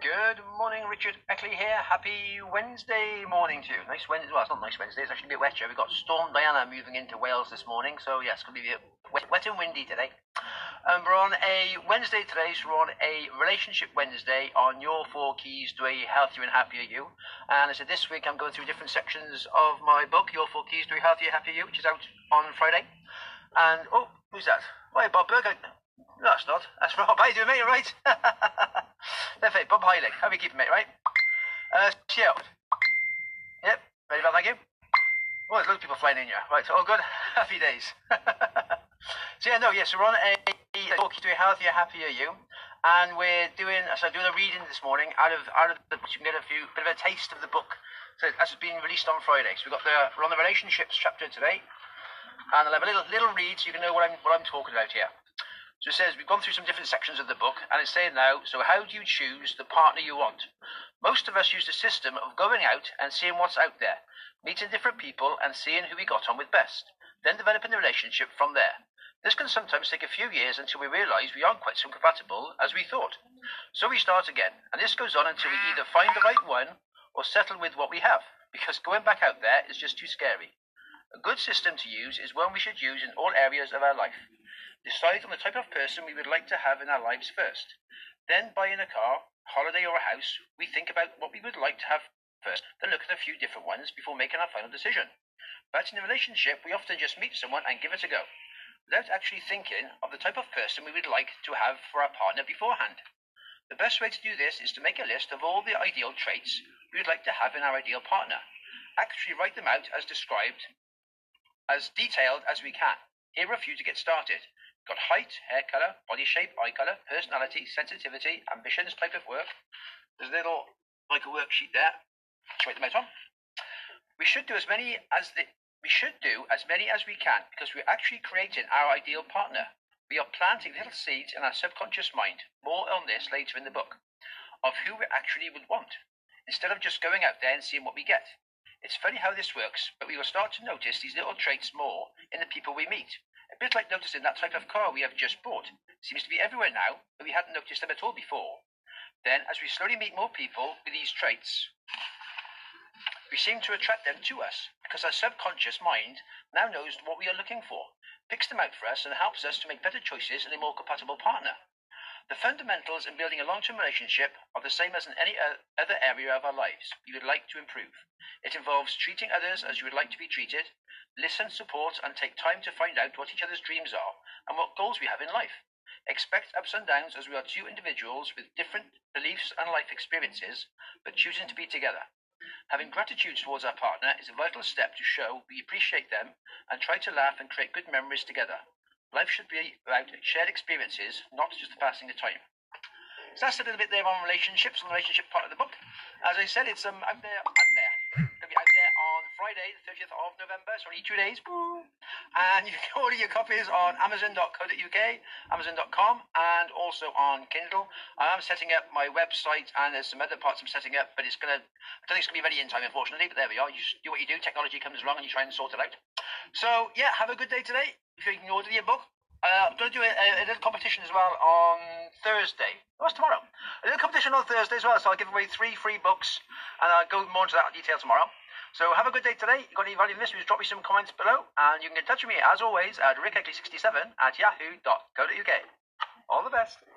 Good morning, Richard Eckley here. Happy Wednesday morning to you. Nice Wednesday. Well, it's not nice Wednesday. It's actually a bit wet here. We've got Storm Diana moving into Wales this morning. So, yes, it's going to be a bit wet and windy today. We're on a Wednesday today, so we're on a Relationship Wednesday on Your Four Keys to a Healthier and Happier You. And I said this week I'm going through different sections of my book, Your Four Keys to a Healthier and Happier You, which is out on Friday. And, oh, who's that? Why, Bob Burger? No, it's not. That's Rob. How you doing, mate? Right? Perfect. Bob Heilig. How are you keeping, mate? Right? Shout. Yep. Very well, thank you. Oh, there's loads of people flying in here. Right. All good. Happy days. So, yeah, no, yes, we're on a talk to a healthier, happier you. And we're doing, so I'm doing a reading this morning out of the book. You can get a few, bit of a taste of the book. So, that's been released on Friday. So, we're on the relationships chapter today. And I'll have a little read so you can know what I'm talking about here. So it says, we've gone through some different sections of the book, and it's saying now, so how do you choose the partner you want? Most of us use the system of going out and seeing what's out there, meeting different people and seeing who we got on with best, then developing the relationship from there. This can sometimes take a few years until we realise we aren't quite so compatible as we thought. So we start again, and this goes on until we either find the right one or settle with what we have, because going back out there is just too scary. A good system to use is one we should use in all areas of our life. Decide on the type of person we would like to have in our lives first. Then, buying a car, holiday or a house, we think about what we would like to have first, then look at a few different ones before making our final decision. But in a relationship, we often just meet someone and give it a go, without actually thinking of the type of person we would like to have for our partner beforehand. The best way to do this is to make a list of all the ideal traits we would like to have in our ideal partner. Actually write them out as described, as detailed as we can. Here are a few to get started. Got height, hair colour, body shape, eye colour, personality, sensitivity, ambitions, type of work. There's a little, like a worksheet there. Let's write them out on. We should do as many as we can, because we're actually creating our ideal partner. We are planting little seeds in our subconscious mind. More on this later in the book, of who we actually would want, instead of just going out there and seeing what we get. It's funny how this works, but we will start to notice these little traits more in the people we meet. A bit like noticing that type of car we have just bought. Seems to be everywhere now, but we hadn't noticed them at all before. Then, as we slowly meet more people with these traits, we seem to attract them to us, because our subconscious mind now knows what we are looking for, picks them out for us, and helps us to make better choices and a more compatible partner. The fundamentals in building a long-term relationship are the same as in any other area of our lives you would like to improve. It involves treating others as you would like to be treated, listen, support, and take time to find out what each other's dreams are and what goals we have in life. Expect ups and downs, as we are two individuals with different beliefs and life experiences, but choosing to be together. Having gratitude towards our partner is a vital step to show we appreciate them and try to laugh and create good memories together. Life should be about shared experiences, not just the passing of time. So that's a little bit there on relationships, on the relationship part of the book. As I said, it's out there. It'll be out there on Friday, the 30th of November, so only 2 days. And you can order your copies on Amazon.co.uk, Amazon.com, and also on Kindle. I'm setting up my website, and there's some other parts I'm setting up, but I don't think it's going to be ready in time, unfortunately, but there we are. You just do what you do, technology comes along, and you try and sort it out. So, yeah, have a good day today. If you can order your book, I'm going to do a little competition as well on Thursday. What's tomorrow? A little competition on Thursday as well, so I'll give away 3 free books, and I'll go more into that in detail tomorrow. So have a good day today. If you've got any value in this, just drop me some comments below, and you can get in touch with me, as always, at rickheckley67@yahoo.co.uk. All the best.